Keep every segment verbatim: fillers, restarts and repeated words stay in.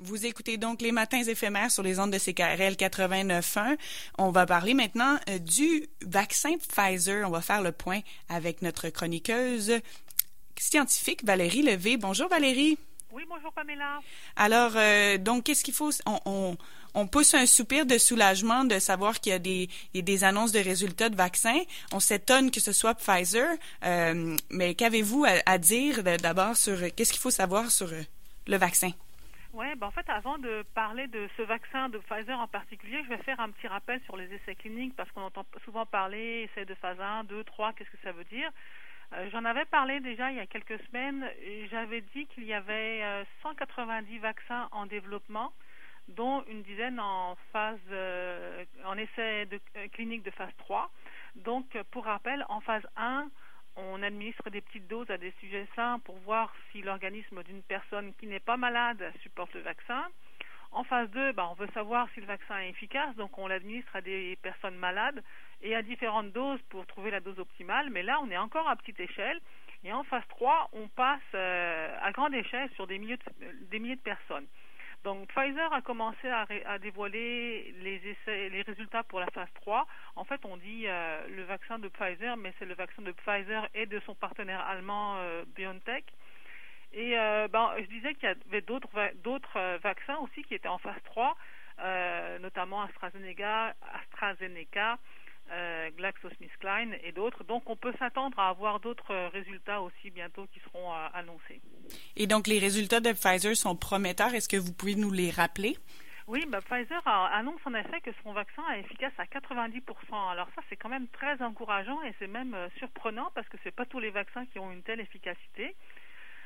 Vous écoutez donc les matins éphémères sur les ondes de C K R L quatre-vingt-neuf point un. On va parler maintenant du vaccin Pfizer. On va faire le point avec notre chroniqueuse scientifique Valérie Levé. Bonjour Valérie. Oui, bonjour Pamela. Alors, euh, donc, qu'est-ce qu'il faut? On, on, on pousse un soupir de soulagement de savoir qu'il y a des, y a des annonces de résultats de vaccins. On s'étonne que ce soit Pfizer, euh, mais qu'avez-vous à, à dire d'abord sur qu'est-ce qu'il faut savoir sur le vaccin? Oui, ben en fait, avant de parler de ce vaccin de Pfizer en particulier, je vais faire un petit rappel sur les essais cliniques parce qu'on entend souvent parler essais de phase un, deux, trois, qu'est-ce que ça veut dire? Euh, j'en avais parlé déjà il y a quelques semaines. J'avais dit qu'il y avait euh, cent quatre-vingt-dix vaccins en développement, dont une dizaine en phase, euh, en essais de, euh, cliniques de phase trois. Donc, pour rappel, en phase un, on administre des petites doses à des sujets sains pour voir si l'organisme d'une personne qui n'est pas malade supporte le vaccin. En phase deux, ben, on veut savoir si le vaccin est efficace, donc on l'administre à des personnes malades et à différentes doses pour trouver la dose optimale. Mais là, on est encore à petite échelle. Et en phase trois, on passe euh, à grande échelle sur des milliers de, des milliers de personnes. Donc, Pfizer a commencé à, ré, à dévoiler les essais, les résultats pour la phase trois. En fait, on dit euh, le vaccin de Pfizer, mais c'est le vaccin de Pfizer et de son partenaire allemand euh, BioNTech. Et euh, ben, je disais qu'il y avait d'autres, d'autres vaccins aussi qui étaient en phase trois, euh, notamment AstraZeneca, AstraZeneca euh, GlaxoSmithKline et d'autres. Donc, on peut s'attendre à avoir d'autres résultats aussi bientôt qui seront euh, annoncés. Et donc, les résultats de Pfizer sont prometteurs. Est-ce que vous pouvez nous les rappeler? Oui, ben, Pfizer annonce en effet que son vaccin est efficace à quatre-vingt-dix pour cent. Alors ça, c'est quand même très encourageant et c'est même surprenant parce que c'est pas tous les vaccins qui ont une telle efficacité.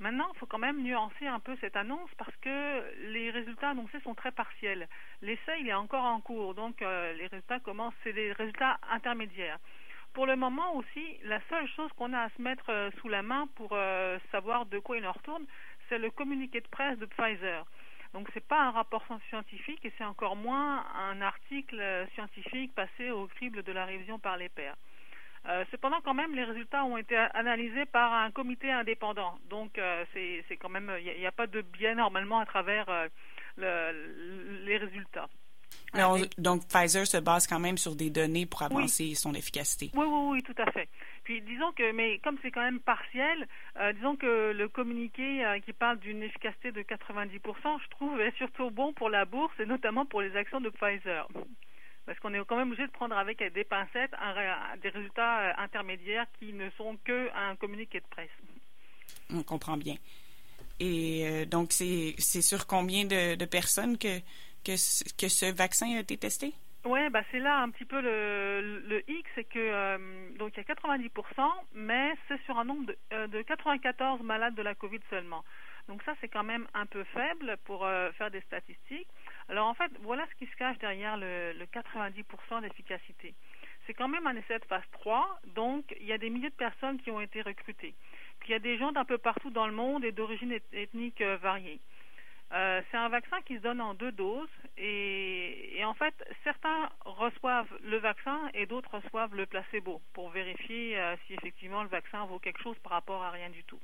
Maintenant, il faut quand même nuancer un peu cette annonce parce que les résultats annoncés sont très partiels. L'essai, il est encore en cours, donc euh, les résultats commencent, c'est des résultats intermédiaires. Pour le moment aussi, la seule chose qu'on a à se mettre euh, sous la main pour euh, savoir de quoi il en retourne, c'est le communiqué de presse de Pfizer. Donc c'est pas un rapport scientifique et c'est encore moins un article euh, scientifique passé au crible de la révision par les pairs. Euh, cependant, quand même, les résultats ont été analysés par un comité indépendant. Donc, euh, c'est, c'est quand même, il n'y a, a pas de biais normalement à travers euh, le, les résultats. Mais on, donc, Pfizer se base quand même sur des données pour avancer oui. son efficacité. Oui, oui, oui, tout à fait. Puis, disons que, mais comme c'est quand même partiel, euh, disons que le communiqué euh, qui parle d'une efficacité de quatre-vingt-dix pour cent, je trouve, est surtout bon pour la bourse et notamment pour les actions de Pfizer. Parce qu'on est quand même obligé de prendre avec des pincettes un, des résultats intermédiaires qui ne sont qu'un communiqué de presse. On comprend bien. Et euh, donc, c'est, c'est sur combien de, de personnes que, que, que ce vaccin a été testé? Oui, bah c'est là un petit peu le, le hic, c'est que euh, donc il y a quatre-vingt-dix pour cent, mais c'est sur un nombre de, euh, de quatre-vingt-quatorze malades de la COVID seulement. Donc ça, c'est quand même un peu faible pour euh, faire des statistiques. Alors en fait, voilà ce qui se cache derrière le, le quatre-vingt-dix pour cent d'efficacité. C'est quand même un essai de phase trois, donc il y a des milliers de personnes qui ont été recrutées. Puis il y a des gens d'un peu partout dans le monde et d'origine ethnique euh, variée. Euh, c'est un vaccin qui se donne en deux doses et, et en fait, certains reçoivent le vaccin et d'autres reçoivent le placebo pour vérifier euh, si effectivement le vaccin vaut quelque chose par rapport à rien du tout.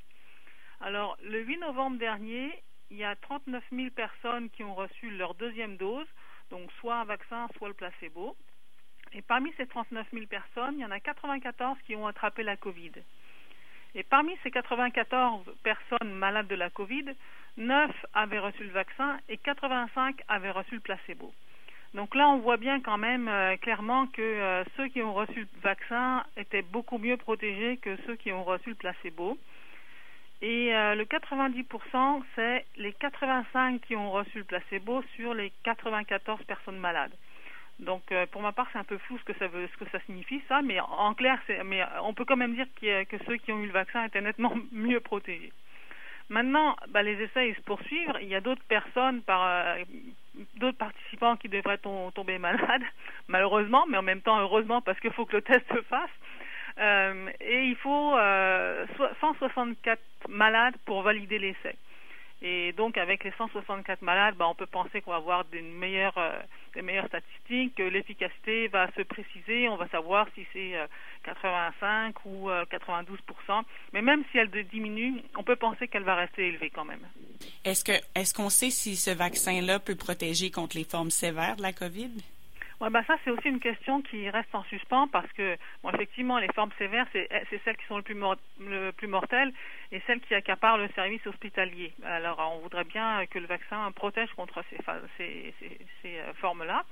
Alors, le huit novembre dernier, il y a trente-neuf mille personnes qui ont reçu leur deuxième dose, donc soit un vaccin, soit le placebo. Et parmi ces trente-neuf mille personnes, il y en a quatre-vingt-quatorze qui ont attrapé la COVID. Et parmi ces quatre-vingt-quatorze personnes malades de la COVID, neuf avaient reçu le vaccin et quatre-vingt-cinq avaient reçu le placebo. Donc là, on voit bien quand même euh, clairement que euh, ceux qui ont reçu le vaccin étaient beaucoup mieux protégés que ceux qui ont reçu le placebo. Et euh, le quatre-vingt-dix pour cent, c'est les quatre-vingt-cinq qui ont reçu le placebo sur les quatre-vingt-quatorze personnes malades. Donc, euh, pour ma part, c'est un peu flou ce que ça veut, ce que ça signifie, ça. Mais en clair, c'est, mais on peut quand même dire que, que ceux qui ont eu le vaccin étaient nettement mieux protégés. Maintenant, bah, les essais ils se poursuivent. Il y a d'autres personnes, par, euh, d'autres participants qui devraient tom- tomber malades, malheureusement, mais en même temps heureusement parce qu'il faut que le test se fasse. Euh, et il faut euh, cent soixante-quatre malades pour valider l'essai. Et donc, avec les cent soixante-quatre malades, bah, on peut penser qu'on va avoir des meilleures, euh, des meilleures statistiques, que l'efficacité va se préciser, on va savoir si c'est euh, quatre-vingt-cinq ou euh, quatre-vingt-douze pour cent. Mais même si elle diminue, on peut penser qu'elle va rester élevée quand même. Est-ce que, est-ce qu'on sait si ce vaccin-là peut protéger contre les formes sévères de la COVID? Ouais, ben ça, c'est aussi une question qui reste en suspens parce que, bon, effectivement, les formes sévères, c'est, c'est celles qui sont le plus, mor- le plus mortelles et celles qui accaparent le service hospitalier. Alors, on voudrait bien que le vaccin protège contre ces, ces, ces, ces formes-là.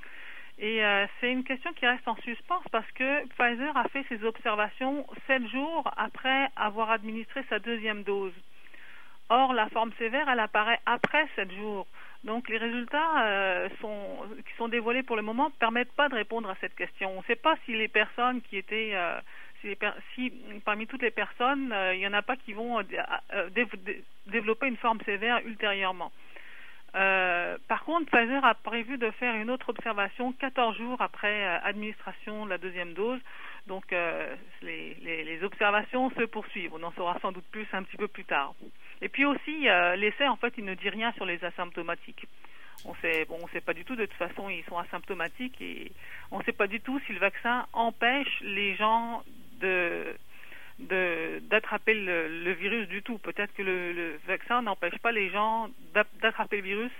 Et euh, c'est une question qui reste en suspens parce que Pfizer a fait ses observations sept jours après avoir administré sa deuxième dose. Or, la forme sévère, elle apparaît après sept jours. Donc, les résultats euh, sont, qui sont dévoilés pour le moment ne permettent pas de répondre à cette question. On ne sait pas si les personnes qui étaient, euh, si, les per- si parmi toutes les personnes, euh, il n'y en a pas qui vont euh, dé- dé- développer une forme sévère ultérieurement. Euh, par contre, Pfizer a prévu de faire une autre observation quatorze jours après euh, administration de la deuxième dose. Donc, euh, les, les, les observations se poursuivent. On en saura sans doute plus un petit peu plus tard. Et puis aussi, euh, l'essai, en fait, il ne dit rien sur les asymptomatiques. On sait, bon, on sait pas du tout. De toute façon, ils sont asymptomatiques et on ne sait pas du tout si le vaccin empêche les gens de, de d'attraper le, le virus du tout. Peut-être que le, le vaccin n'empêche pas les gens d'attraper le virus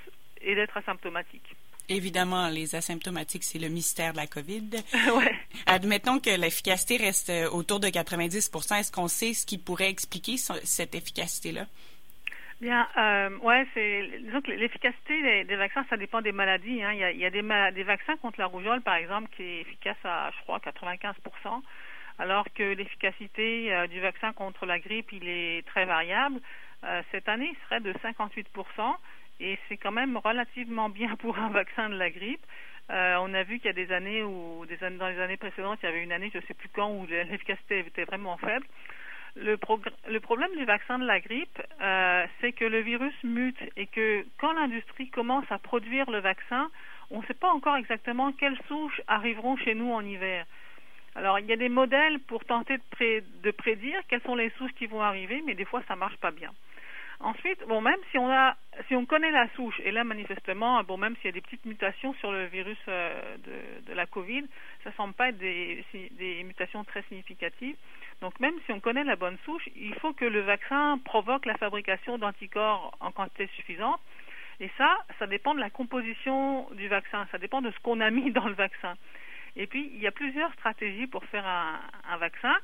et d'être asymptomatiques. Évidemment, les asymptomatiques, c'est le mystère de la COVID. Ouais. Admettons que l'efficacité reste autour de quatre-vingt-dix pour cent. Est-ce qu'on sait ce qui pourrait expliquer cette efficacité-là? Bien, euh, ouais, c'est, disons que l'efficacité des, des vaccins, ça dépend des maladies, hein. Il y a, il y a des, mal- des vaccins contre la rougeole, par exemple, qui est efficace à, je crois, quatre-vingt-quinze pour cent, alors que l'efficacité euh, du vaccin contre la grippe, il est très variable. Euh, cette année, il serait de cinquante-huit pour cent. Et c'est quand même relativement bien pour un vaccin de la grippe. Euh, on a vu qu'il y a des années où, des années, dans les années précédentes, il y avait une année, je ne sais plus quand, où l'efficacité était vraiment faible. Le, progr- le problème du vaccin de la grippe, euh, c'est que le virus mute et que quand l'industrie commence à produire le vaccin, on ne sait pas encore exactement quelles souches arriveront chez nous en hiver. Alors, il y a des modèles pour tenter de, pré- de prédire quelles sont les souches qui vont arriver, mais des fois, ça ne marche pas bien. Ensuite, bon, même si on a, si on connaît la souche, et là, manifestement, bon, même s'il y a des petites mutations sur le virus euh, de, de la COVID, ça semble pas être des, des mutations très significatives. Donc, même si on connaît la bonne souche, il faut que le vaccin provoque la fabrication d'anticorps en quantité suffisante. Et ça, ça dépend de la composition du vaccin. Ça dépend de ce qu'on a mis dans le vaccin. Et puis, il y a plusieurs stratégies pour faire un, un vaccin.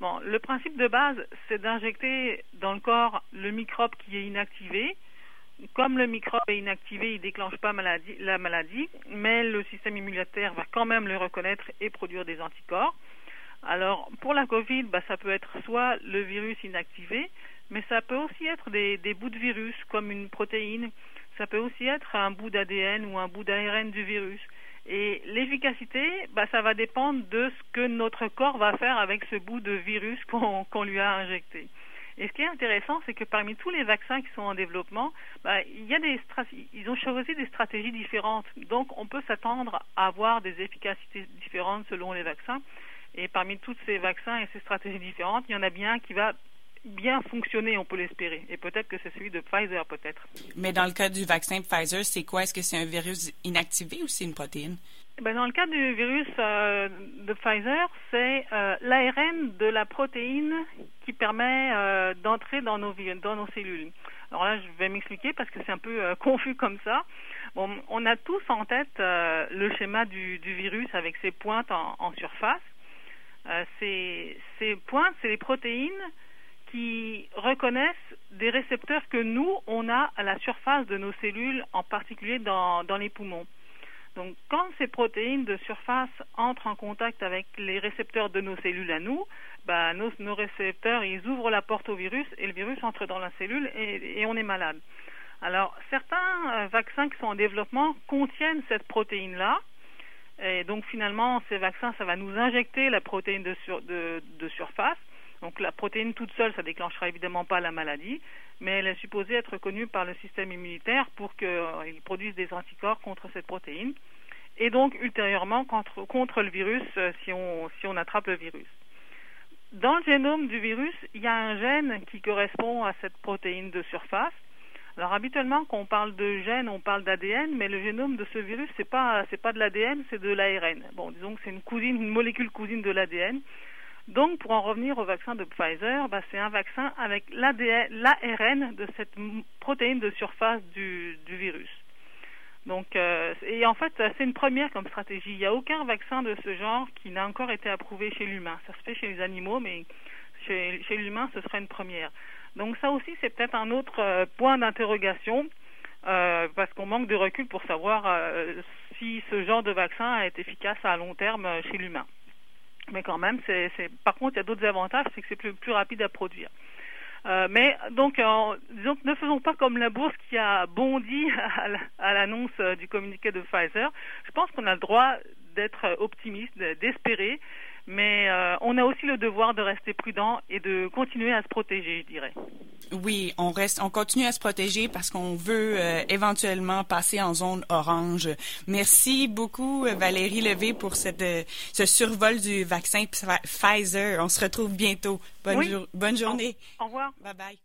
Bon, le principe de base, c'est d'injecter dans le corps le microbe qui est inactivé. Comme le microbe est inactivé, il ne déclenche pas maladie, la maladie, mais le système immunitaire va quand même le reconnaître et produire des anticorps. Alors, pour la COVID, bah, ça peut être soit le virus inactivé, mais ça peut aussi être des, des bouts de virus, comme une protéine. Ça peut aussi être un bout d'A D N ou un bout d'A R N du virus. Et l'efficacité, bah, ça va dépendre de ce que notre corps va faire avec ce bout de virus qu'on, qu'on lui a injecté. Et ce qui est intéressant, c'est que parmi tous les vaccins qui sont en développement, bah, il y a des strat- ils ont choisi des stratégies différentes. Donc, on peut s'attendre à avoir des efficacités différentes selon les vaccins. Et parmi tous ces vaccins et ces stratégies différentes, il y en a bien qui va bien fonctionner, on peut l'espérer. Et peut-être que c'est celui de Pfizer, peut-être. Mais dans le cas du vaccin Pfizer, c'est quoi? Est-ce que c'est un virus inactivé ou c'est une protéine? Ben dans le cas du virus euh, de Pfizer, c'est euh, l'A R N de la protéine qui permet euh, d'entrer dans nos, dans nos cellules. Alors là, je vais m'expliquer parce que c'est un peu euh, confus comme ça. Bon, on a tous en tête euh, le schéma du, du virus avec ses pointes en, en surface. Euh, ces, ces pointes, c'est les protéines qui reconnaissent des récepteurs que nous, on a à la surface de nos cellules, en particulier dans, dans les poumons. Donc, quand ces protéines de surface entrent en contact avec les récepteurs de nos cellules à nous, bah, nos, nos récepteurs, ils ouvrent la porte au virus et le virus entre dans la cellule et, et on est malade. Alors, certains vaccins qui sont en développement contiennent cette protéine-là. Et donc, finalement, ces vaccins, ça va nous injecter la protéine de, sur, de, de surface. Donc, la protéine toute seule, ça ne déclenchera évidemment pas la maladie, mais elle est supposée être reconnue par le système immunitaire pour qu'il euh, produise des anticorps contre cette protéine et donc, ultérieurement, contre, contre le virus euh, si, on, si on attrape le virus. Dans le génome du virus, il y a un gène qui correspond à cette protéine de surface. Alors habituellement, quand on parle de gène, on parle d'A D N, mais le génome de ce virus, c'est pas c'est pas de l'A D N, c'est de l'A R N. Bon, disons que c'est une cousine, une molécule cousine de l'A D N. Donc, pour en revenir au vaccin de Pfizer, bah, c'est un vaccin avec l'A R N de cette protéine de surface du, du virus. Donc, euh, et en fait, c'est une première comme stratégie. Il n'y a aucun vaccin de ce genre qui n'a encore été approuvé chez l'humain. Ça se fait chez les animaux, mais chez, chez l'humain, ce serait une première. Donc ça aussi, c'est peut-être un autre euh, point d'interrogation, euh, parce qu'on manque de recul pour savoir euh, si ce genre de vaccin est efficace à long terme euh, chez l'humain. Mais quand même, c'est, c'est... par contre, il y a d'autres avantages, c'est que c'est plus, plus rapide à produire. Euh, mais donc, euh, disons que ne faisons pas comme la bourse qui a bondi à l'annonce du communiqué de Pfizer. Je pense qu'on a le droit d'être optimiste, d'espérer, mais euh, on a aussi le devoir de rester prudent et de continuer à se protéger, je dirais. Oui, on reste, on continue à se protéger parce qu'on veut euh, éventuellement passer en zone orange. Merci beaucoup, Valérie Levé, pour cette, euh, ce survol du vaccin Pfizer. On se retrouve bientôt. Bonne, oui. jour, bonne journée. Au, au revoir. Bye bye.